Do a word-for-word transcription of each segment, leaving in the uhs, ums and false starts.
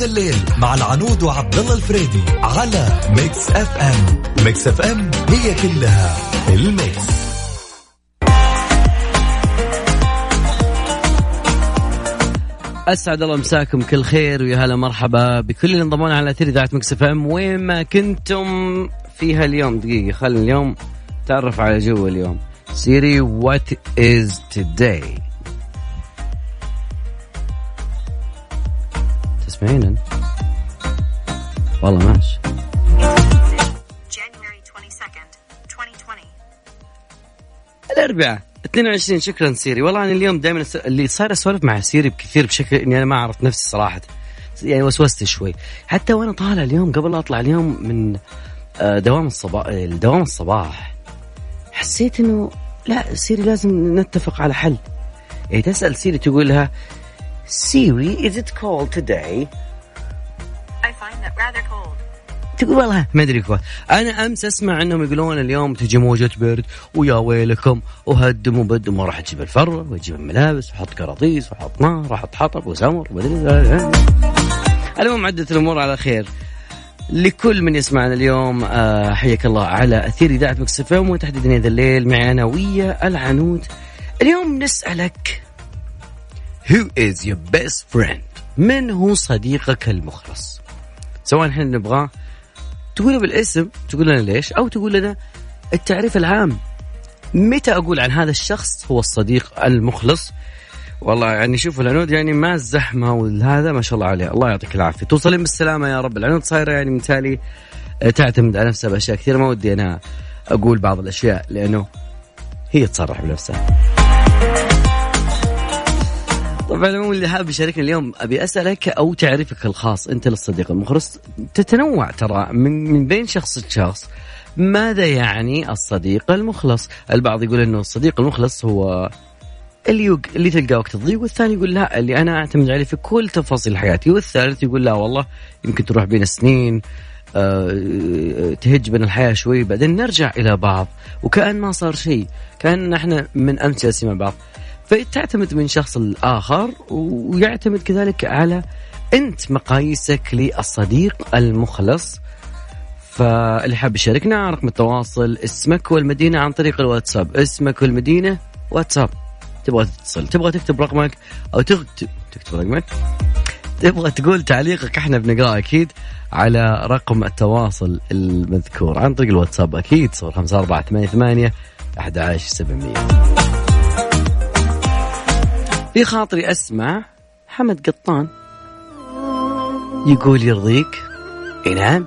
ذا الليل مع العنود وعبد الله الفريدي على ميكس اف ام. ميكس اف ام هي كلها الميكس. أسعد الله مساكم كل خير ويا هلا مرحبا بكل اللي انضمونا على أثير إذاعة ميكس اف ام وين ما كنتم فيها اليوم. دقيقة خل اليوم تعرف على جو اليوم. سيري what is today؟ تسمعين والله ماشي. January twenty-second, twenty twenty. الأربعاء اثنين وعشرين. شكرا سيري. والله أنا اليوم دائما اللي صار أسولف مع سيري بكثير بشكل إني أنا ما عرفت نفسي صراحة، يعني وسوست شوي حتى وأنا طالع اليوم. قبل أطلع اليوم من دوام الصباح دوام الصباح حسيت إنه لا سيري لازم نتفق على حل. يعني تسأل سيري تقول لها Siri, is it cold today? I find that rather cold. تقول والله ما أدري كويس. أنا أمس أسمع أنهم يقولون اليوم تجي موجة برد ويا ويلكم وهدم وبد وما راح تجيب الفرة وتجيب الملابس وحط كراطيس وحط نار وحط حطب وسمر ومدري. المهم عدت الأمور على خير. لكل من يسمعنا اليوم حياك الله على أثير إذاعة مكس اف ام وتحديدا ذا الليل معي أنا ويا العنود. اليوم نسألك Who is your best friend؟ من هو صديقك المخلص؟ سواء احنا نبغاه تقوله بالاسم، تقول لنا ليش، أو تقول لنا التعريف العام. متى أقول عن هذا الشخص هو الصديق المخلص؟ والله يعني شوفوا العنود يعني ما الزحمة والهذا ما شاء الله عليه. الله يعطيك العافية، توصلين بالسلامة يا رب. العنود صايرة يعني مثالي تعتمد على نفسها بأشياء كثير، ما ودي أنا أقول بعض الأشياء لأنه هي تصرح بنفسها. طبعا المهم اللي حاب يشاركني اليوم أبي أسألك أو تعريفك الخاص أنت للصديق المخلص تتنوع ترى من, من بين شخص لشخص. ماذا يعني الصديق المخلص؟ البعض يقول أنه الصديق المخلص هو اللي, اللي تلقاه وقت الضيق، والثاني يقول لا اللي أنا أعتمد عليه في كل تفاصيل حياتي، والثالث يقول لا والله يمكن تروح بين سنين أه تهج بين الحياة شوي بعدين نرجع إلى بعض وكأن ما صار شيء، كأن نحن من أمس جالسين مع بعض. فتعتمد من شخص الآخر ويعتمد كذلك على أنت مقاييسك للصديق المخلص. فاللي حاب يشاركنا على رقم التواصل اسمك والمدينة عن طريق الواتساب. اسمك والمدينة واتساب. تبغى تتصل، تبغى تكتب رقمك أو تكتب تكتب رقمك، تبغى تقول تعليقك احنا بنقرأ أكيد على رقم التواصل المذكور عن طريق الواتساب أكيد صفر خمسة أربعة ثمانية ثمانية أحد عشر سبعمية. في خاطري أسمع حمد قطان يقول يرضيك. إيه نعم،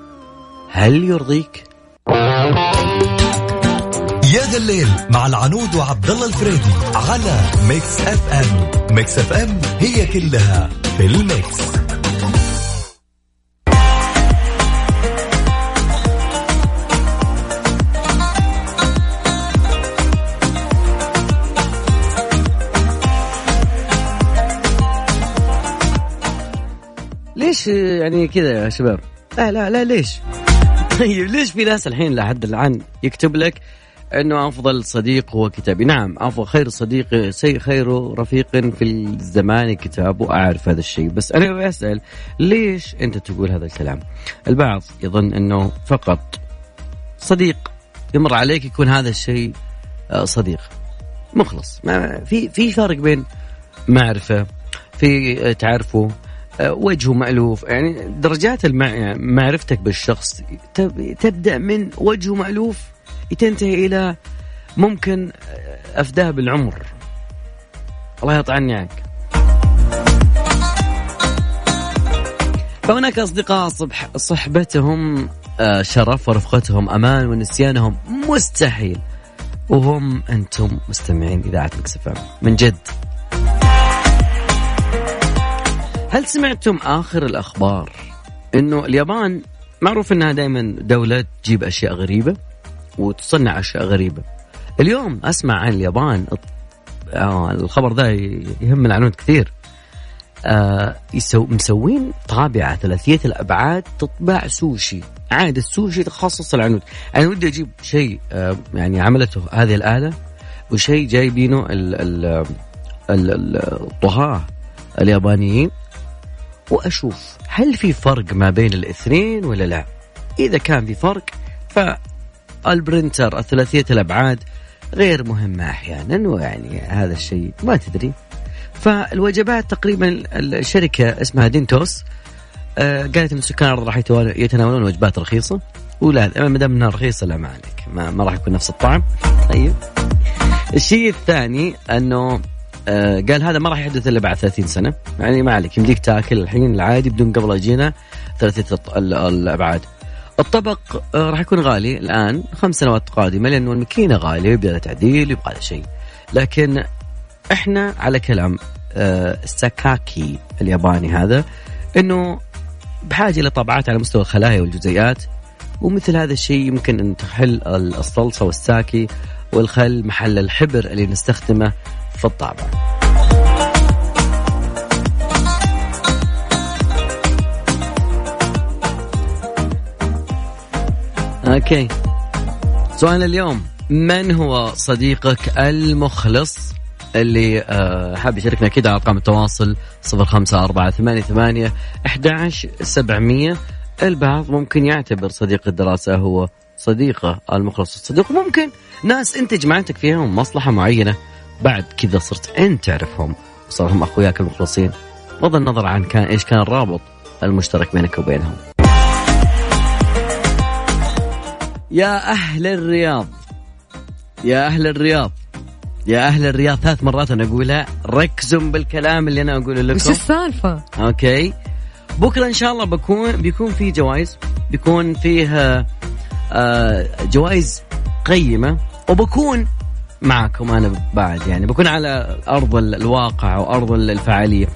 هل يرضيك؟ يا ذا الليل مع العنود وعبد الله الفريدي على ميكس اف ام. ميكس اف ام هي كلها في الميكس. ليش يعني كذا يا شباب؟ لا لا لا ليش؟ طيب ليش في ناس الحين لحد الآن يكتب لك أنه أفضل صديق هو كتابي؟ نعم أفضل خير صديق سي خير رفيق في الزمان الكتاب، وأعرف هذا الشيء، بس أنا أسأل ليش أنت تقول هذا الكلام؟ البعض يظن أنه فقط صديق يمر عليك يكون هذا الشيء صديق مخلص. ما في في فرق بين معرفة، في تعرفه وجهه مألوف، يعني درجات المع... معرفتك بالشخص تب... تبدأ من وجهه مألوف تنتهي إلى ممكن أفداه بالعمر. الله يطعني عنك. فهناك أصدقاء صبح... صحبتهم شرف ورفقتهم أمان ونسيانهم مستحيل، وهم أنتم مستمعين إذاعة ميكس اف ام من جد. هل سمعتم آخر الأخبار إنه اليابان معروف إنها دائما دولة تجيب أشياء غريبة وتصنع أشياء غريبة؟ اليوم أسمع عن اليابان آه الخبر ذا يهم العنود كثير. آه يسو مسوين طابعة ثلاثية الأبعاد تطبع سوشي. عاد السوشي تخصص العنود. أنا ودي أجيب شيء آه يعني عملته هذه الآلة وشيء جايبينه ال ال ال الطهاة اليابانيين وأشوف هل في فرق ما بين الاثنين ولا لا. إذا كان في فرق فالبرنتر الثلاثية الأبعاد غير مهمة أحيانا، ويعني هذا الشيء ما تدري. فالوجبات تقريبا الشركة اسمها دينتوس قالت أن السكان الأرض راح يتناولون وجبات رخيصة، ولا ما دام انها رخيصة لا ما عليك، ما, ما راح يكون نفس الطعم. طيب الشيء الثاني أنه قال هذا ما راح يحدث إلا بعد ثلاثين سنة، يعني ما عليك يمديك تاكل الحين العادي بدون قبل أجينا ثلاثية الأبعاد. الطبق راح يكون غالي الآن خمس سنوات قادمة لأنه الماكينة غالية ويبدأ تعديل ويبقى هذا الشيء، لكن إحنا على كلام الساكاكي الياباني هذا إنه بحاجة لطبعات على مستوى الخلايا والجزيئات، ومثل هذا الشيء يمكن أن تحل الصلصة والساكي والخل محل الحبر اللي نستخدمه في الطابع. أوكي، سؤال اليوم: من هو صديقك المخلص اللي حاب يشاركنا كده على رقم التواصل صفر خمسة أربعة ثمانية ثمانية واحد واحد سبعمية؟ البعض ممكن يعتبر صديق الدراسة هو صديقه المخلص الصديق، ممكن ناس أنت جمعتك فيهم مصلحة معينة بعد كذا صرت أنت تعرفهم وصارهم أخوياك المخلصين، بغض النظر عن كان إيش كان الرابط المشترك بينك وبينهم. يا أهل الرياض، يا أهل الرياض، يا أهل الرياض، ثلاث مرات أنا أقولها، ركزوا بالكلام اللي أنا أقوله لكم. وش السالفة؟ أوكي، بكرة إن شاء الله بكون بيكون في جوائز، بيكون فيها آه جوائز قيمة، وبكون معكم أنا بعد، يعني بكون على أرض الواقع وأرض الفعالية.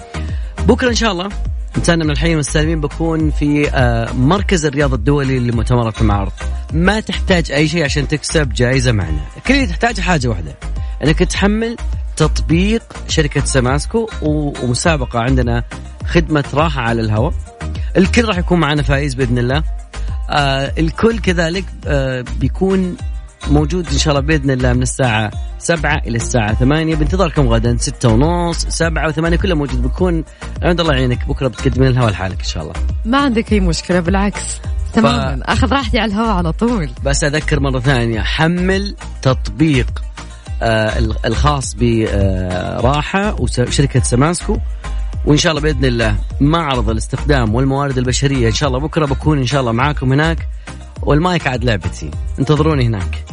بكرة إن شاء الله إنسان من الحي والسالمين بكون في آه مركز الرياض الدولي لمؤتمرات المعارض. ما تحتاج أي شيء عشان تكسب جائزة معنا، كل اللي تحتاج حاجة واحدة، أنك تحمل تطبيق شركة سماسكو ومسابقة عندنا خدمة راحة على الهواء. الكل راح يكون معنا فائز بإذن الله، آه الكل كذلك آه بيكون موجود إن شاء الله بإذن الله من الساعة سبعة إلى الساعة ثمانية. بنتظركم غدا ستة ونص سبعة وثمانية، كله موجود بكون عند الله يعينك. بكرة بتقدمين الهواء لحالك إن شاء الله، ما عندك أي مشكلة، بالعكس تماما ف... أخذ راحتي على الهواء على طول. بس أذكر مرة ثانية، حمل تطبيق آه الخاص براحة وشركة سماسكو، وإن شاء الله بإذن الله معرض الاستخدام والموارد البشرية إن شاء الله بكرة بكون إن شاء الله معاكم هناك، والمايك عاد لعبتي، انتظروني هناك.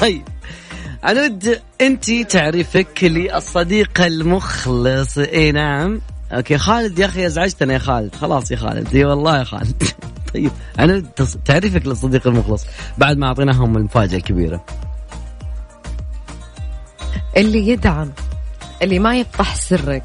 طيب عنود، أنتي تعرفك للصديق المخلص؟ إيه نعم. أوكي خالد، يا أخي أزعجتنا يا خالد، خلاص يا خالد، إيه والله يا خالد. طيب عنود، تعرفك للصديق المخلص بعد ما أعطيناهم المفاجأة الكبيرة، اللي يدعم، اللي ما يفضح سرك،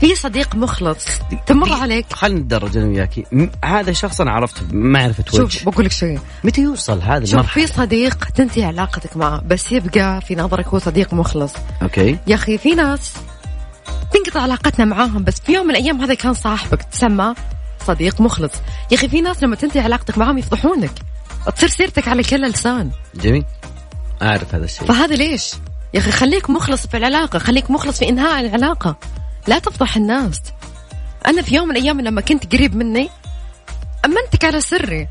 في صديق مخلص تمر عليك. خلينا ندرج انا وياكي، م- هذا شخص انا عرفته معرفه وجه. شوف بقول لك شيء، متى يوصل هذا المرحله؟ شوف، في صديق تنتهي علاقتك معه بس يبقى في نظرك هو صديق مخلص. اوكي يا اخي، في ناس تنقطع علاقتنا معاهم بس في يوم من الايام هذا كان صاحبك، تسمى صديق مخلص. يا اخي في ناس لما تنتهي علاقتك معاهم يفضحونك، تصير سيرتك على كل لسان. جميل، اعرف هذا الشيء. فهذا ليش يا أخي؟ خليك مخلص في العلاقة، خليك مخلص في إنهاء العلاقة، لا تفضح الناس. أنا في يوم من الأيام لما كنت قريب مني أمنتك على سري،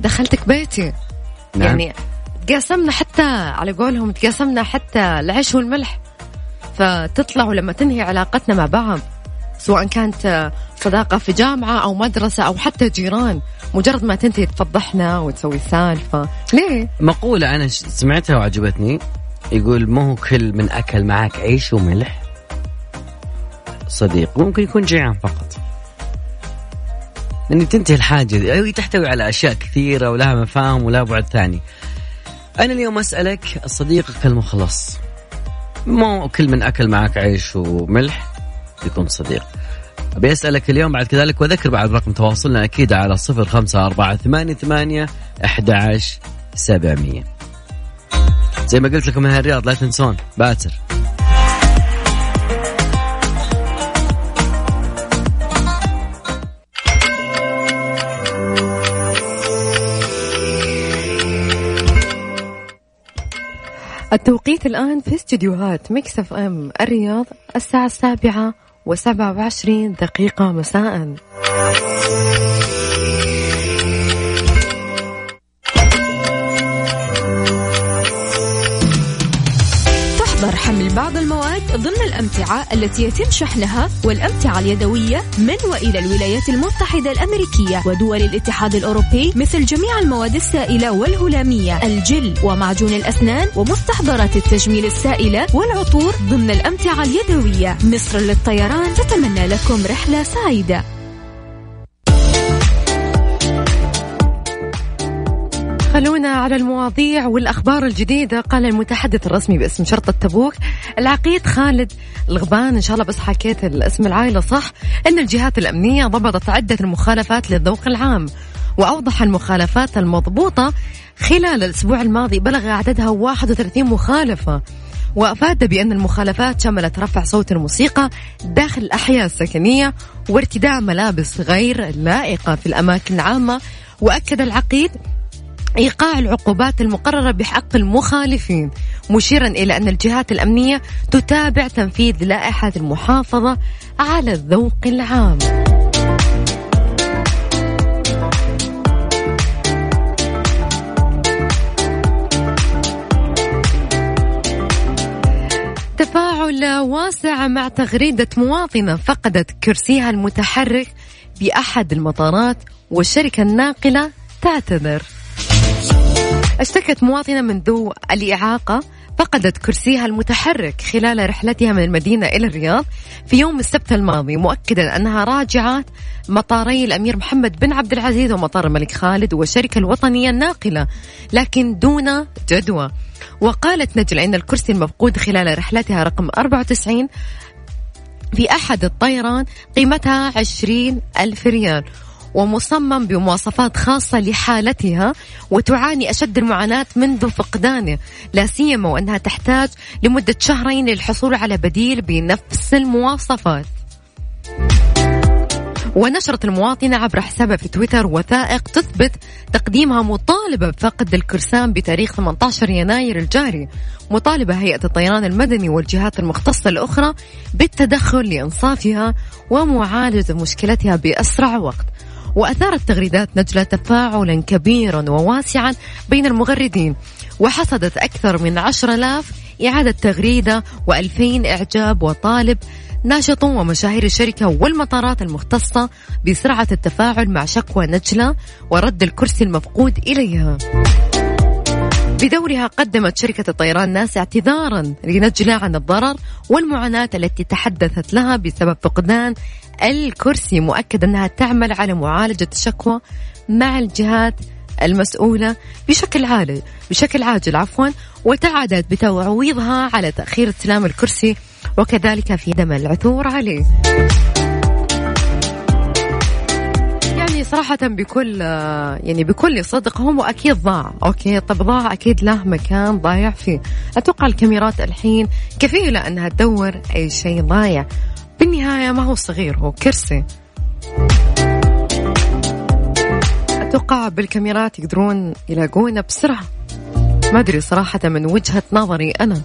دخلتك بيتي. نعم. يعني تقاسمنا حتى على قولهم، تقاسمنا حتى العيش والملح. فتطلعوا لما تنهي علاقتنا مع بعض، سواء كانت صداقة في جامعة أو مدرسة أو حتى جيران، مجرد ما تنتهي تفضحنا وتسوي سالفة. ليه؟ مقولة أنا سمعتها وعجبتني، يقول ما هو كل من أكل معك عيش وملح صديق ممكن يكون جيعان فقط، لأن تنتهي الحاجة أو تحتوي على أشياء كثيرة ولها مفاهيم ولها بعد ثاني. أنا اليوم أسألك صديقك المخلص، ما هو كل من أكل معك عيش وملح يكون صديق. بيسألك اليوم بعد كذلك، وذكر بعد رقم تواصلنا أكيد على صفر خمسة أربعة ثمانية ثمانية واحد واحد سبعمية. زي ما قلت لكم من الرياض لا تنسون باتر. التوقيت الآن في استديوهات ميكس إف إم الرياض الساعة السابعة وسبعة وعشرين دقيقة مساء. حمل بعض المواد ضمن الأمتعة التي يتم شحنها والأمتعة اليدوية من وإلى الولايات المتحدة الأمريكية ودول الاتحاد الأوروبي، مثل جميع المواد السائلة والهلامية، الجل ومعجون الأسنان ومستحضرات التجميل السائلة والعطور ضمن الأمتعة اليدوية. مصر للطيران تتمنى لكم رحلة سعيدة. خلونا على المواضيع والأخبار الجديدة. قال المتحدث الرسمي باسم شرطة تبوك العقيد خالد الغبان، إن شاء الله بس حكيت الاسم العائلة صح، أن الجهات الأمنية ضبطت عدة المخالفات للذوق العام، وأوضح المخالفات المضبوطة خلال الأسبوع الماضي بلغ عددها واحد وثلاثين مخالفة، وأفاد بأن المخالفات شملت رفع صوت الموسيقى داخل الأحياء السكنية وارتداء ملابس غير لائقة في الأماكن العامة. وأكد العقيد إيقاع العقوبات المقررة بحق المخالفين، مشيرا إلى أن الجهات الأمنية تتابع تنفيذ لائحة المحافظة على الذوق العام. تفاعل واسع مع تغريدة مواطنة فقدت كرسيها المتحرك بأحد المطارات والشركة الناقلة تعتذر. اشتكت مواطنة من ذو الإعاقة فقدت كرسيها المتحرك خلال رحلتها من المدينة إلى الرياض في يوم السبت الماضي، مؤكدا أنها راجعة مطاري الأمير محمد بن عبد العزيز ومطار الملك خالد والشركة الوطنية الناقلة، لكن دون جدوى. وقالت نجل أن الكرسي المفقود خلال رحلتها رقم أربعة وتسعين في أحد الطيران قيمتها عشرين ألف ريال، ومصمم بمواصفات خاصة لحالتها، وتعاني أشد المعاناة منذ فقدانه، لا سيما وأنها تحتاج لمدة شهرين للحصول على بديل بنفس المواصفات. ونشرت المواطنة عبر حسابها في تويتر وثائق تثبت تقديمها مطالبة بفقد الكرسان بتاريخ ثمانية عشر يناير الجاري، مطالبة هيئة الطيران المدني والجهات المختصة الأخرى بالتدخل لإنصافها ومعالجة مشكلتها بأسرع وقت. وأثارت تغريدات نجلة تفاعلا كبيرا وواسعا بين المغردين، وحصدت أكثر من عشر آلاف إعادة تغريدة وألفين إعجاب وطالب ناشط، ومشاهير الشركة والمطارات المختصة بسرعة التفاعل مع شكوى نجلة ورد الكرسي المفقود إليها. بدورها قدمت شركة الطيران ناس اعتذارا لنجلة عن الضرر والمعاناة التي تحدثت لها بسبب فقدان الكرسي، مؤكد أنها تعمل على معالجة الشكوى مع الجهات المسؤولة بشكل عاجل بشكل عاجل عفوا وتعدت بتعويضها على تأخير استلام الكرسي وكذلك في دم العثور عليه. يعني صراحة بكل يعني بكل صدق هم أكيد ضاع، أوكي طب ضاع أكيد له مكان ضايع فيه، أتوقع الكاميرات الحين كفيلة أنها تدور أي شيء ضايع، بالنهاية ما هو صغير هو كرسي، أتوقع بالكاميرات يقدرون يلاقونه بسرعة، ما أدري صراحة من وجهة نظري أنا.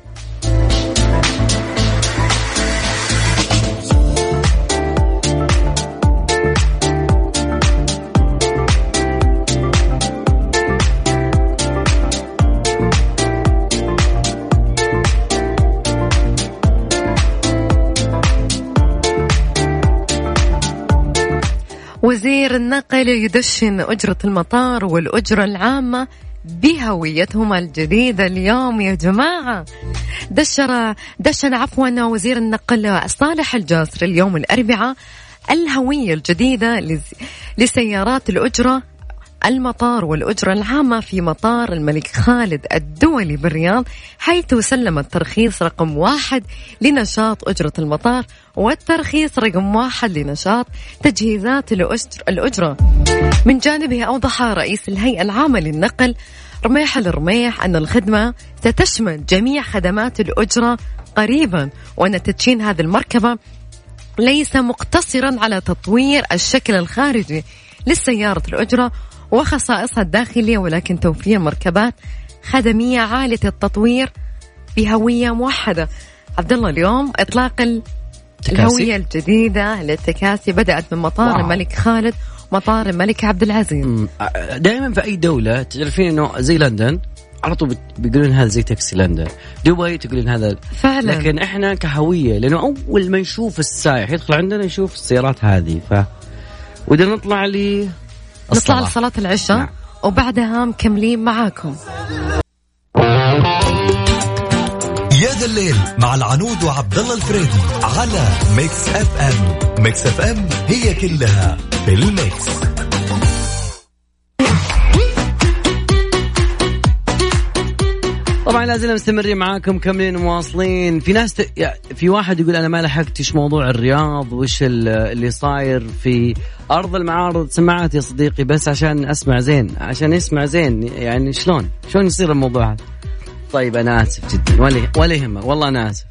وزير النقل يدشن أجرة المطار والأجرة العامة بهويتهما الجديدة اليوم يا جماعة. دشر دشن عفوا وزير النقل صالح الجاسر اليوم الأربعاء الهوية الجديدة لسيارات الأجرة المطار والأجرة العامة في مطار الملك خالد الدولي بالرياض، حيث سلم الترخيص رقم واحد لنشاط أجرة المطار والترخيص رقم واحد لنشاط تجهيزات الأجرة. من جانبه أوضح رئيس الهيئة العامة للنقل رميح الرميح أن الخدمة ستشمل جميع خدمات الأجرة قريبا، وأن تدشين هذه المركبة ليس مقتصرا على تطوير الشكل الخارجي للسيارة الأجرة وخصائصها الداخلية، ولكن توفير مركبات خدمية عالية التطوير بهوية موحدة. عبد الله، اليوم إطلاق ال... الهوية الجديدة للتكاسي بدأت من مطار الملك خالد ومطار الملك عبد العزيز. دائما في أي دولة تعرفين إنه زي لندن على طول بيقولون هذا زي تاكسي لندن، دبي تقولون هذا فعلا. لكن إحنا كهوية، لأنه أول ما نشوف السائح يدخل عندنا يشوف السيارات هذه، ف وده نطلع لي نطلع لصلاة العشاء. نعم. وبعدها مكملين معاكم يا ذا الليل مع العنود وعبد الله الفريدي على ميكس اف ام. ميكس اف ام هي كلها في الميكس. طبعا لازلنا مستمرين معاكم كملين مواصلين. في ناس ت... في واحد يقول انا ما لحقتش موضوع الرياض وش اللي صاير في ارض المعارض. سمعت يا صديقي بس عشان اسمع زين، عشان يسمع زين يعني شلون شلون يصير الموضوع هذا. طيب انا اسف جدا ولا ولا يهمك، والله انا اسف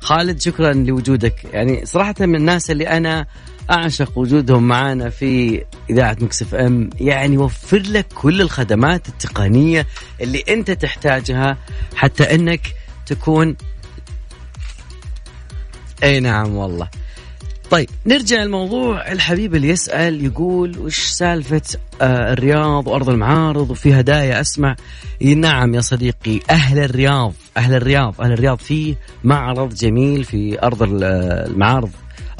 خالد، شكرا لوجودك. يعني صراحه من الناس اللي انا اعشق وجودهم معانا في اذاعه مكس اف ام، يعني يوفر لك كل الخدمات التقنيه اللي انت تحتاجها حتى انك تكون اي نعم والله. طيب نرجع لموضوع الحبيب اللي يسأل يقول وش سالفة الرياض وأرض المعارض وفي هدايا أسمع. نعم يا صديقي، أهل الرياض أهل الرياض أهل الرياض فيه معرض جميل في أرض المعارض،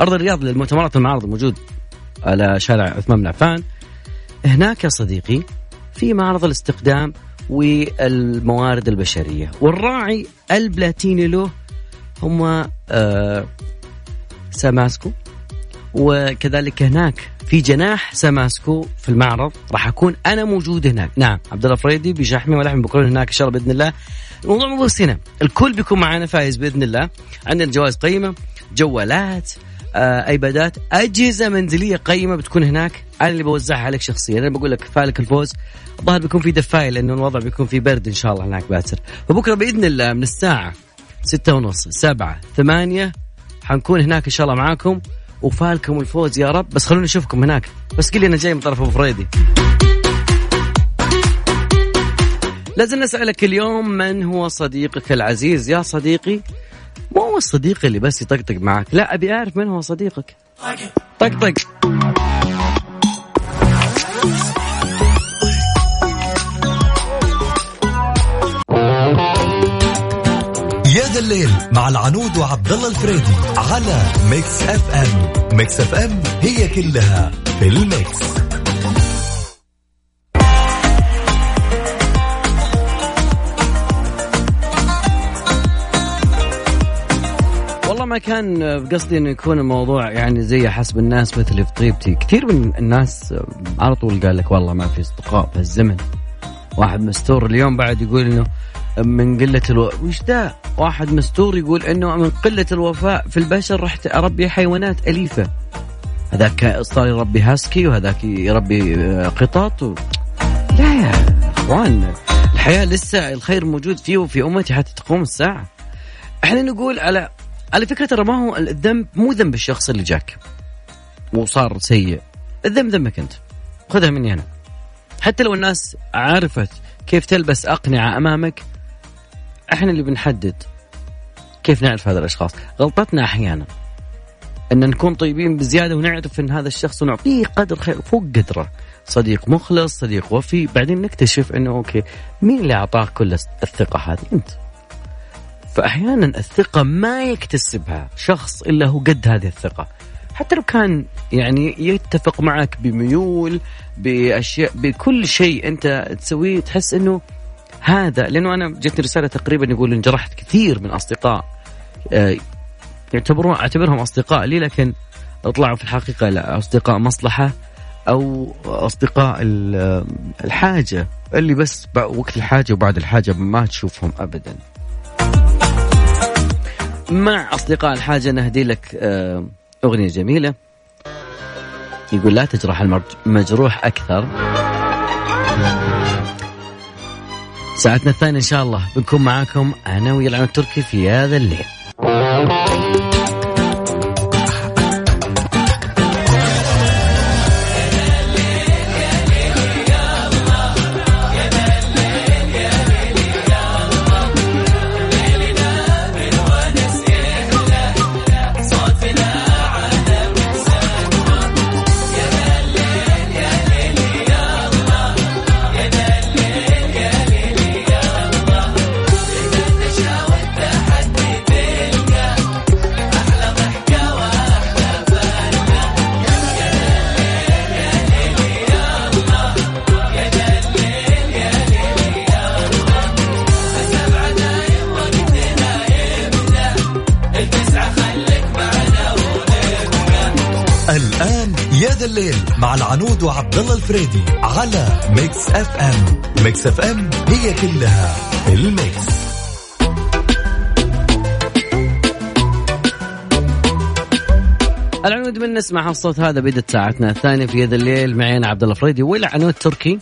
أرض الرياض للمؤتمرات المعارض، موجود على شارع عثمان بن عفان. هناك يا صديقي في معرض الاستقدام والموارد البشرية، والراعي البلاتيني له هم آه ساماسكو، وكذلك هناك في جناح ساماسكو في المعرض راح أكون أنا موجود هناك. نعم عبد الله فريدي بيشحمي ولحمي بكون هناك إن شاء الله بإذن الله. الموضوع موضوع سنة، الكل بيكون معنا فايز بإذن الله. عندنا جوائز قيمة، جوالات، آه، أيبادات، أجهزة منزلية قيمة بتكون هناك. أنا اللي بوزعها عليك شخصيا، أنا بقول لك فالك الفوز. الظاهر بيكون في دفاية لأنه الوضع بيكون في برد إن شاء الله هناك باكر. فبكرة بإذن الله من الساعة ستة ونص سبعة ثمانية حنكون هناك إن شاء الله معاكم، وفالكم الفوز يا رب. بس خلوني أشوفكم هناك، بس قلي أنا جاي من طرف أبو فريدي. لازم نسألك اليوم من هو صديقك العزيز يا صديقي. مو هو الصديق اللي بس يطقطق معك، لا أبي أعرف من هو صديقك. طقطق الليل مع العنود وعبد الله الفريدي على ميكس اف ام. ميكس اف ام هي كلها في الميكس. والله ما كان بقصدي انه يكون الموضوع يعني زي حسب الناس مثل في طيبتي. كثير من الناس على طول قال لك والله ما في اصدقاء بهالزمن. واحد مستور اليوم بعد يقول انه من قلة الوفاء. وش ده؟ واحد مستور يقول إنه من قلة الوفاء في البشر رحت أربي حيوانات أليفة. هذاك صار يربي هاسكي وهذاك يربي قطط و... لا يا أخوان، الحياة لسه الخير موجود فيه وفي أمتي حتى تقوم الساعة. إحنا نقول على على فكرة ترى ما هو الذنب، مو ذنب الشخص اللي جاك وصار سيء، الذنب ذنبك أنت. خذها مني أنا، حتى لو الناس عارفت كيف تلبس أقنعة أمامك، احنا اللي بنحدد كيف نعرف هذا الاشخاص. غلطتنا احيانا ان نكون طيبين بزياده ونعرف ان هذا الشخص ونعطيه قدر خير فوق قدره، صديق مخلص، صديق وفي. بعدين نكتشف انه اوكي مين اللي اعطاك كل الثقه هذه؟ انت. فاحيانا الثقه ما يكتسبها شخص الا هو قد هذه الثقه، حتى لو كان يعني يتفق معك بميول باشياء بكل شيء انت تسويه تحس انه هذا. لأنه أنا جتني رسالة تقريبا يقول إن جرحت كثير من أصدقاء يعتبرون أعتبرهم أصدقاء لي، لكن أطلعوا في الحقيقة لا أصدقاء مصلحة أو أصدقاء الحاجة اللي بس وقت الحاجة وبعد الحاجة ما تشوفهم أبدا. مع أصدقاء الحاجة نهدي لك أغنية جميلة يقول لا تجرح المجروح أكثر. ساعتنا الثانية إن شاء الله بنكون معاكم أنا ويا العنود التركي في هذا الليل. ذا الليل مع العنود وعبد الله الفريدي على ميكس اف ام. ميكس اف ام هي كلها الميكس. العنود من نسمع الصوت هذا بدت ساعتنا الثانية في يد الليل معين عبد الله الفريدي والعنود تركي.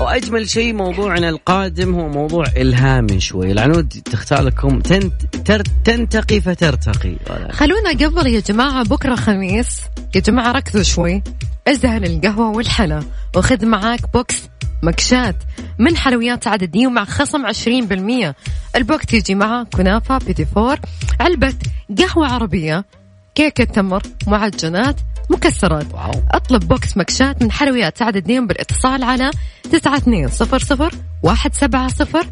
وأجمل شيء موضوعنا القادم هو موضوع إلهامي شوي. العنود تختار لكم تنتقي فترتقي. خلونا قبل يا جماعة بكرة خميس يا جماعة ركزوا شوي. ازهل القهوة والحلا وخذ معاك بوكس مكشات من حلويات سعادة دي ومع خصم عشرين بالمية. البوكس يجي معه كنافة بيتي فور، علبة قهوة عربية، كيكة تمر، معجنات، مكسرات. واو. اطلب بوكس مكشات من حلويات سعد الدين بالاتصال على تسعة اثنين صفر صفر واحد سبعة صفر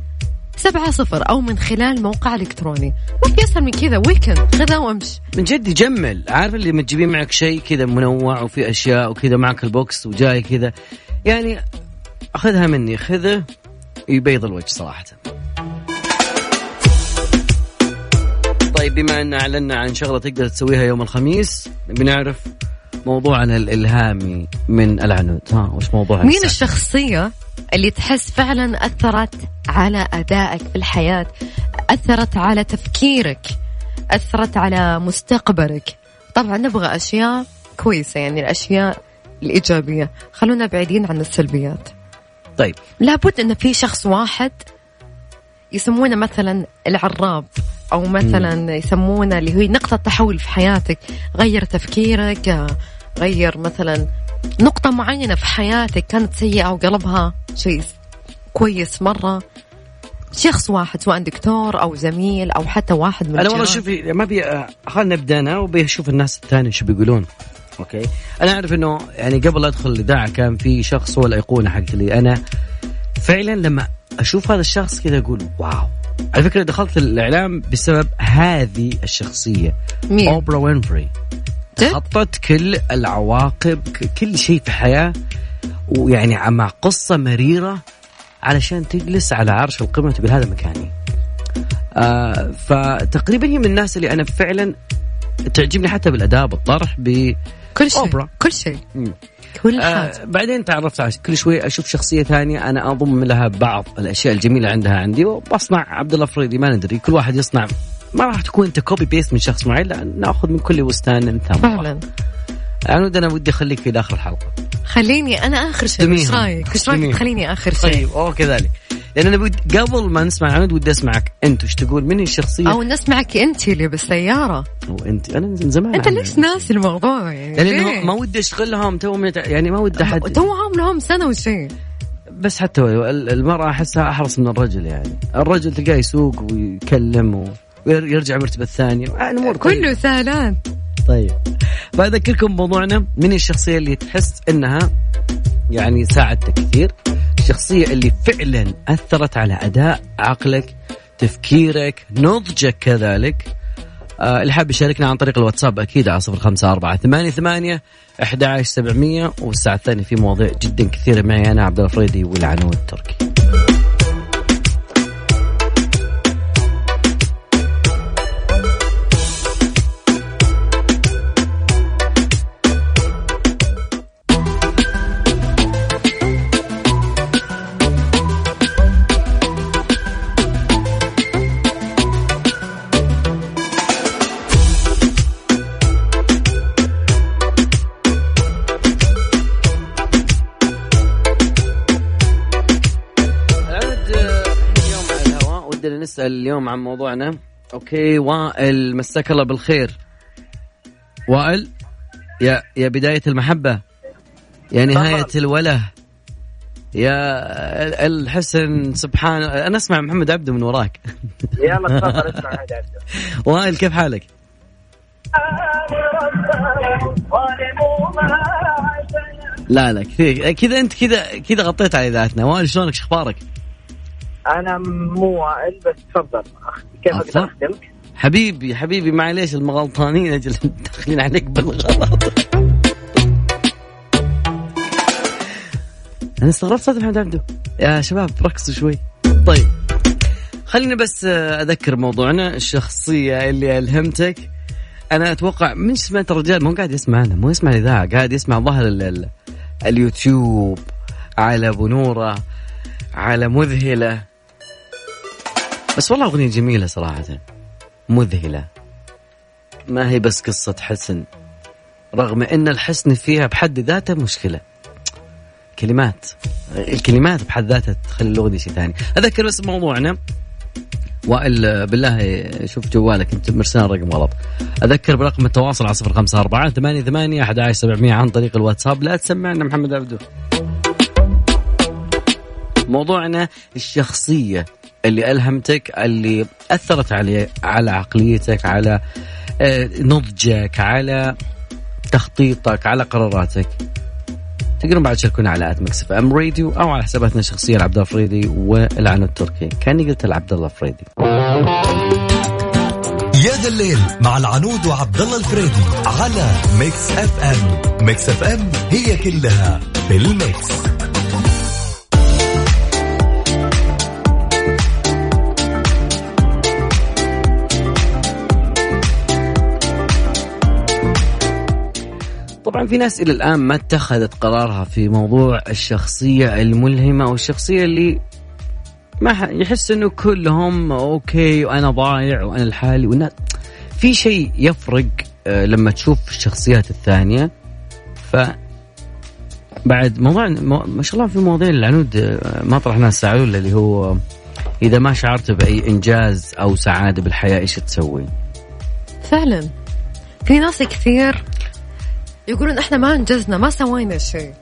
سبعة صفر او من خلال موقع الكتروني. ما في اسهل من كذا. ويكند خذها وامشي. من جد جمل. عارف اللي متجيبين معك شيء كذا منوع وفي اشياء وكذا معك البوكس وجاي كذا، يعني اخذها مني خذه يبيض الوجه صراحه. طيب بما أن أعلنا عن شغلة تقدر تسويها يوم الخميس، بنعرف موضوعنا الإلهامي من العنود. ها وش موضوعنا؟ مين الساعة؟ الشخصية اللي تحس فعلا أثرت على أدائك في الحياة، أثرت على تفكيرك، أثرت على مستقبلك. طبعا نبغى أشياء كويسة، يعني الأشياء الإيجابية، خلونا بعيدين عن السلبيات. طيب لابد أن في شخص واحد يسمونه مثلا العراب، أو مثلا يسمونه اللي هي نقطة تحول في حياتك، غير تفكيرك، غير مثلا نقطة معينة في حياتك كانت سيئة وقلبها شيء كويس مرة. شخص واحد، سواء دكتور أو زميل أو حتى واحد من الجيران. أنا والله شوفي ما بي خلنا نبدأ أنا وبيشوف الناس الثانية شو بيقولون. أوكي أنا أعرف إنه يعني قبل أدخل الإذاعة كان في شخص هو الأيقونة حقتي لي. أنا فعلا لما أشوف هذا الشخص كذا أقول واو. على فكرة دخلت الإعلام بسبب هذه الشخصية. مين؟ أوبرا وينفري. تخطت كل العواقب، كل شيء في الحياة، ويعني مع قصة مريرة علشان تجلس على عرش القمة بهذا مكاني. آه فتقريبا هي من الناس اللي أنا فعلا تعجبني حتى بالأداء بالطرح بكل شيء. أوبرا كل شيء كل حاجة. آه بعدين تعرفت على كل شوي أشوف شخصية ثانية أنا أضم لها بعض الأشياء الجميلة عندها عندي وبصنع عبد الله فريدي. ما ندري كل واحد يصنع، ما راح تكون أنت كوبي بيست من شخص معين، لأن نأخذ من كل وستان نثام. فعلا يعني أنا ودي أخليك إلى آخر الحلقة. خليني أنا آخر شيء. إيش رأيك؟ إيش رأيك خليني آخر شيء؟ طيب أو كذلك، لأن أنا بدي قبل ما نسمع عنود ودي أسمعك أنت وش تقول مني الشخصية، أو نسمعك أنت اللي بالسيارة. أو أنت أنا من زمان أنت ليش ناسي الموضوع؟ يعني لأنه ما ودي أشغلهم تو من يعني ما ودي أحد تو عاملهم سنة وشي. بس حتى المرأة أحسها أحرص من الرجل، يعني الرجل تلقاه يسوق ويكلم ويرجع مرتبة الثانية الأمور كله سهلات. طيب فأذكركم موضوعنا من الشخصية اللي تحس إنها يعني ساعدتك كثير، الشخصية اللي فعلا أثرت على أداء عقلك، تفكيرك، نضجك كذلك. آه اللي حاب يشاركنا عن طريق الواتساب أكيد على صفر خمسة أربعة ثمانية ثمانية واحد عشر سبعمية. والساعة الثانية في مواضيع جدا كثيرة معي أنا عبد الله الفريدي والعنود التركي. اليوم عن موضوعنا. أوكي وائل مساك الله بالخير. وائل يا يا بداية المحبة، يا نهاية الوله، يا الحسن سبحان. أنا أسمع محمد عبدو من وراك. يلا تفضل اسمع محمد عبدو. وائل كيف حالك؟ لا لا كذا كذا أنت كذا كذا غطيت على إذاعتنا. وائل شلونك شخبارك؟ أنا مو وائل بس تفضل كيف أقدر أخدمك؟ حبيبي حبيبي معليش المغلطانين أجل داخلين عليك بالغلط. أنا استغربت صوت محمد عبدو. يا شباب ركزوا شوي. طيب خليني بس أذكر موضوعنا، الشخصية اللي ألهمتك، أنا أتوقع من سمعت الرجال مو قاعد يسمعنا، مو يسمع الإذاعة، قاعد يسمع ظهر ال اليوتيوب على بنورة على مذهلة. بس والله أغنية جميلة صراحة، مذهلة ما هي بس قصة حسن، رغم أن الحسن فيها بحد ذاته مشكلة، كلمات الكلمات بحد ذاتها تخلي الأغنية شيء ثاني. أذكر بس موضوعنا، وقال بالله شوف جوالك انت مرسل رقم غلط. اذكر برقم التواصل على صفر خمسة أربعة ثمانية ثمانية أحد عشر سبعمية عن طريق الواتساب. لا تسمعنا محمد عبدو. موضوعنا الشخصية اللي ألهمتك، اللي أثرت علي على عقليتك، على نضجك، على تخطيطك، على قراراتك. تقدرون بعد تشاركونا على آت مكسف أم راديو أو على حساباتنا الشخصية العبد الله فريدي والعنو التركي. كاني قلت العبد الله فريدي. يا ذا الليل مع العنود وعبد الله الفريدي على ميكس أف أم. ميكس أف أم هي كلها بالميكس. طبعا في ناس إلى الآن ما اتخذت قرارها في موضوع الشخصية الملهمة أو الشخصية اللي ما يحس إنه كلهم أوكي وأنا ضايع وأنا الحالي. وأنا في شيء يفرق لما تشوف الشخصيات الثانية. فبعد موضوع ما شاء الله في مواضيع العنود ما طرحناها الساعة الأولى، اللي هو إذا ما شعرت بأي إنجاز أو سعادة بالحياة إيش تسوي؟ فعلا في ناس كثير يقولون احنا ما انجزنا، ما سوينا شيء.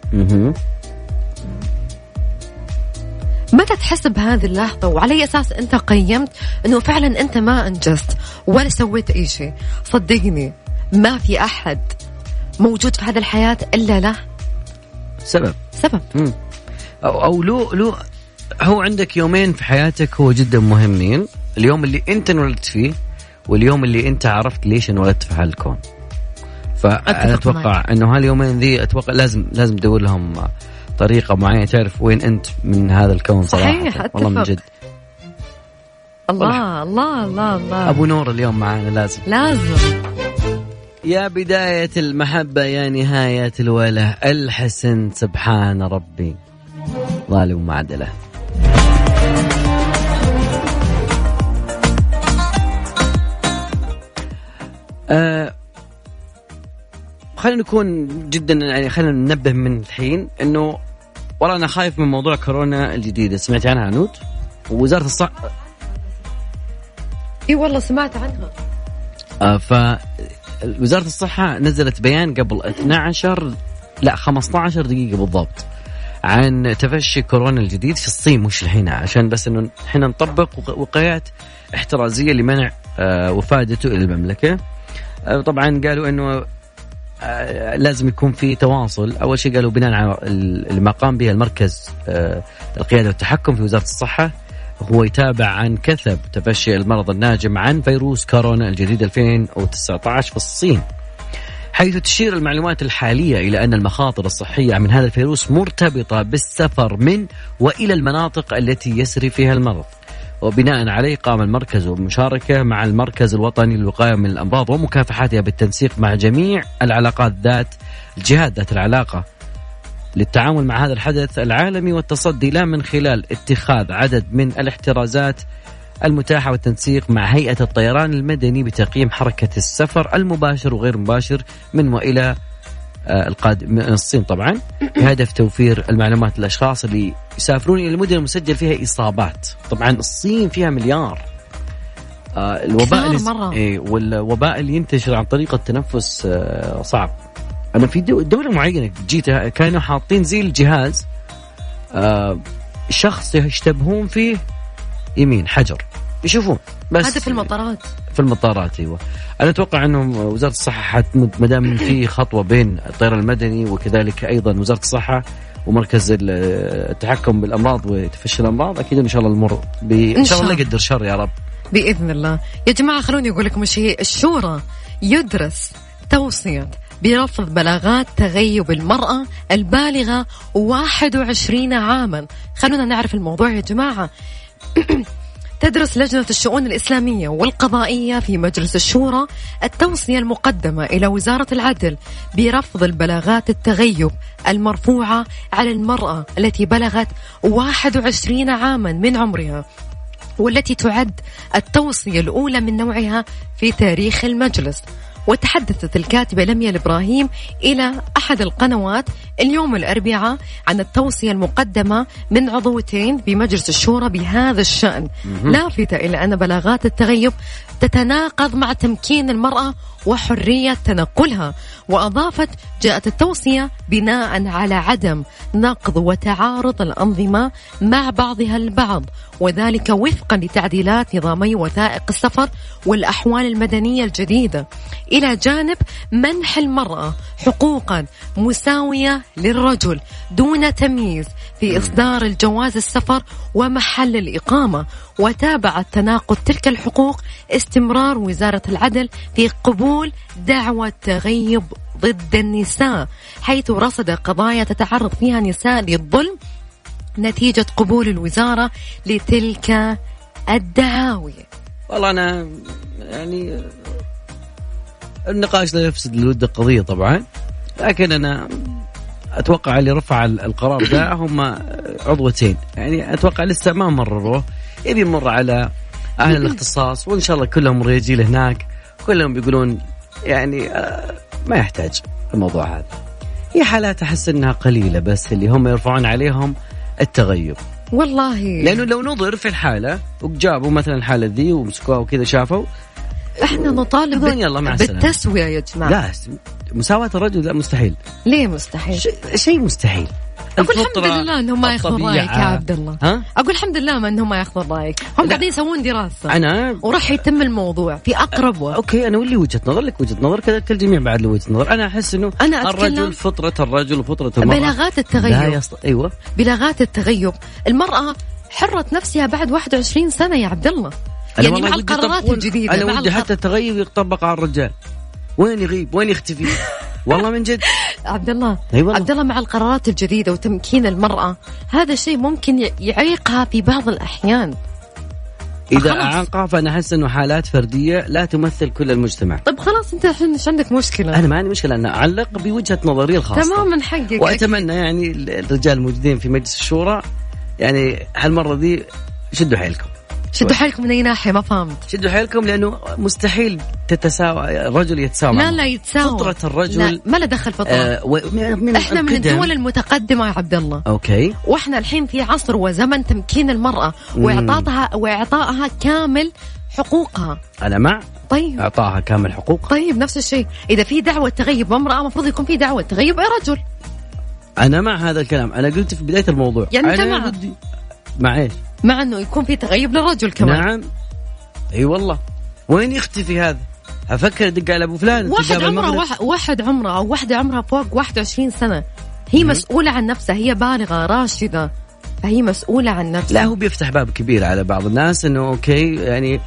متى تحس بهذه اللحظة وعلى اساس انت قيمت انه فعلا انت ما انجزت ولا سويت اي شيء؟ صدقني ما في احد موجود في هذه الحياة الا له سبب سبب مم. او او لو لو هو عندك يومين في حياتك هو جدا مهمين، اليوم اللي انت انولدت فيه واليوم اللي انت عرفت ليش انولدت في هالكون. فأنا أتوقع أنه هاليومين ذي أتوقع لازم لازم تدور لهم طريقة معينة تعرف وين أنت من هذا الكون صراحة. صحيح أتفق. والله من جد. الله الله الله الله أبو نور اليوم معنا لازم لازم. يا بداية المحبة يا نهاية الوله، الحسن سبحان ربي ظالم معدله. أه خلينا نكون جدا يعني خلينا ننبه من الحين انه والله انا خايف من موضوع كورونا الجديده. سمعت عنها عنود؟ ووزاره الصحه اي والله سمعت عنها. آه ف وزاره الصحه نزلت بيان قبل اثنا عشر لا خمسة عشر دقيقه بالضبط عن تفشي كورونا الجديد في الصين، مش الحين، عشان بس انه احنا نطبق وقايات احترازيه لمنع آه وفادته الى المملكه. آه طبعا قالوا انه لازم يكون في تواصل. أول شيء قالوا بناء على اللي قام به المركز القيادة والتحكم في وزارة الصحة، هو يتابع عن كثب تفشي المرض الناجم عن فيروس كورونا الجديد ألفين وتسعة عشر في الصين، حيث تشير المعلومات الحالية إلى أن المخاطر الصحية من هذا الفيروس مرتبطة بالسفر من وإلى المناطق التي يسري فيها المرض. وبناء عليه قام المركز بالمشاركة مع المركز الوطني للوقاية من الأمراض ومكافحتها بالتنسيق مع جميع العلاقات ذات الجهات ذات العلاقة للتعامل مع هذا الحدث العالمي والتصدي له من خلال اتخاذ عدد من الاحترازات المتاحة والتنسيق مع هيئة الطيران المدني بتقييم حركة السفر المباشر وغير مباشر من وإلى القادم من الصين، طبعا بهدف توفير المعلومات للأشخاص اللي يسافرون إلى المدن المسجل فيها إصابات. طبعا الصين فيها مليار آه الوباء اللي والوباء اللي ينتشر عن طريق التنفس آه صعب. أنا في دولة معينة جيتها كانوا حاطين زي الجهاز آه شخص يشتبهون فيه يمين حجر يشوفون، بس هذا في المطارات في المطارات ايوه. انا اتوقع انه وزاره الصحه حتمد ما دام في خطوه بين الطيران المدني وكذلك ايضا وزاره الصحه ومركز التحكم بالامراض وتفشي الامراض، اكيد ان شاء الله المر ب... ان شاء الله يقدر شر يا رب باذن الله. يا جماعه خلوني اقول لكم ايش هي الشورى. يدرس توصيه برفض بلاغات تغيب المرأة البالغه واحد وعشرين عاما. خلونا نعرف الموضوع يا جماعه. تدرس لجنة الشؤون الإسلامية والقضائية في مجلس الشورى التوصية المقدمة إلى وزارة العدل برفض البلاغات التغيب المرفوعة على المرأة التي بلغت واحد وعشرين عاما من عمرها، والتي تعد التوصية الأولى من نوعها في تاريخ المجلس. وتحدثت الكاتبة لميا الإبراهيم إلى أحد القنوات اليوم الأربعاء عن التوصية المقدمة من عضوتين بمجلس الشورى بهذا الشأن، لافتة إلى أن بلاغات التغيب تتناقض مع تمكين المرأة وحرية تنقلها. وأضافت: جاءت التوصية بناء على عدم نقض وتعارض الأنظمة مع بعضها البعض، وذلك وفقا لتعديلات نظامي وثائق السفر والأحوال المدنية الجديدة، إلى جانب منح المرأة حقوقا مساوية للرجل دون تمييز في إصدار الجواز السفر ومحل الإقامة. وتابعت تناقض تلك الحقوق استمرار وزارة العدل في قبول دعوى تغيب ضد النساء، حيث رصد قضايا تتعرض فيها نساء للظلم نتيجة قبول الوزارة لتلك الدعاوي. والله أنا يعني النقاش لا يفسد للود القضية طبعا، لكن أنا أتوقع اللي رفع القرار ده هم عضوتين، يعني أتوقع لسه ما مرروه، يبي مر على أهل الاختصاص وإن شاء الله كلهم ريجي لهناك كلهم بيقولون يعني ما يحتاج الموضوع هذا. هي حالات أحس أنها قليلة بس اللي هم يرفعون عليهم التغيب والله، لأنه لو نظر في الحالة وجابوا مثلا الحالة ذي ومسكوها وكذا شافوا، احنا نطالب بالتسوية يا جماعة. لا مساواة الرجل لا، مستحيل. ليه مستحيل؟ ش... شيء مستحيل. أقول الحمد لله أنهم ما يأخذون رأيك يا عبد الله. ها؟ أقول الحمد لله ما أنهم ما يأخذون رأيك، هم قاعدين يسوون دراسة أنا... وراح يتم الموضوع في أقرب وقت. أوكي أنا ولي وجهة نظر، لك وجهة نظر، كذلك الجميع بعد له وجهة نظر. أنا أحس أنه أنا الرجل، فطرة الرجل وفطرة المرأة. بلاغات التغيب يص... أيوة بلاغات التغيب، المرأة حرت نفسها بعد واحد وعشرين سنة يا عبد الله، يعني مع القرارات الجديدة. أنا ودي حتى التغيب يطبق على الرجال، وين يغيب وين يختفي والله من جد عبد الله. أيوة عبد الله، مع القرارات الجديدة وتمكين المرأة هذا الشيء ممكن يعيقها في بعض الأحيان. إذا أعاقها فأنا أحس إنه حالات فردية لا تمثل كل المجتمع. طب خلاص أنت الحين مش عندك مشكلة. أنا ما عندي مشكلة، أنا أعلق بوجهة نظري الخاصة. تمام، من حقك. وأتمنى يعني الرجال الموجودين في مجلس الشورى يعني هالمرة دي شدوا حيلكم. شدوا حيلكم من أي ناحية؟ ما فهمت. شدوا حيلكم لأنه مستحيل تتساوى، الرجل يتساوى. لا لا يتساوى. فطرة الرجل ما لا دخل فطرة. آه و... من احنا من الدول المتقدمة يا عبد الله. أوكي. واحنا الحين في عصر وزمن تمكين المرأة وإعطائها وإعطائها كامل حقوقها. أنا مع. طيب. إعطائها كامل حقوقها. طيب نفس الشيء، إذا في دعوة تغيب امرأة المفروض يكون في دعوة تغيب أي رجل. أنا مع هذا الكلام، أنا قلت في بداية الموضوع. يعني أنا مع. بدي... مع إيش؟ مع أنه يكون في تغيب للرجل كمان. نعم أي أيوة والله، وين يختفي هذا؟ أفكر دق على أبو فلان. واحد عمره واحد, واحد عمره أو واحدة عمرها فوق واحد وعشرين سنة، هي م- مسؤولة عن نفسها، هي بالغة راشدة فهي مسؤولة عن نفسها. لا هو بيفتح باب كبير على بعض الناس إنه أوكي يعني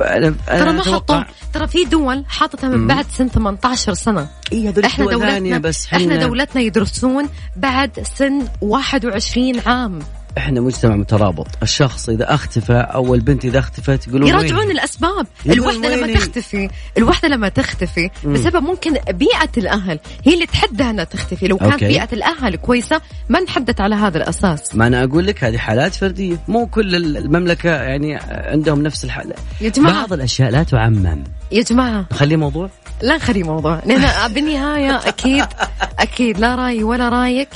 أنا ترى ما حطوا، ترى في دول حاطتها من بعد سن ثمانية عشر سنة. إيه إحنا دولتنا بس إحنا دولتنا يدرسون بعد سن واحد وعشرين عام. احنا مجتمع مترابط، الشخص اذا اختفى او البنت اذا اختفت يقولون يرجعون الاسباب. الوحده لما تختفي، الوحده لما تختفي م. بسبب ممكن بيئه الاهل هي اللي تحدها انها تختفي. لو كانت أوكي. بيئه الاهل كويسه ما نحدت على هذا الاساس. ما انا اقول لك هذه حالات فرديه، مو كل المملكه يعني عندهم نفس الحاله يا جماعه. بعض الاشياء لا تعمم يا جماعه. نخليه موضوع، لا نخليه موضوع، لان بالنهايه اكيد اكيد لا رايي ولا رايك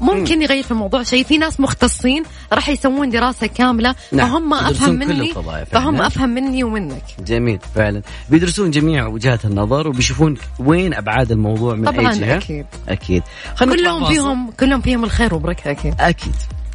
ممكن يغير في الموضوع شيء. في ناس مختصين راح يسوون دراسة كاملة. نعم. فهم أفهم مني فهم أفهم مني ومنك. جميل فعلا، بيدرسون جميع وجهات النظر وبيشوفون وين أبعاد الموضوع من أي جهة. طبعا أكيد أكيد كلهم فيهم كلهم فيهم الخير وبركة. أكيد أكيد.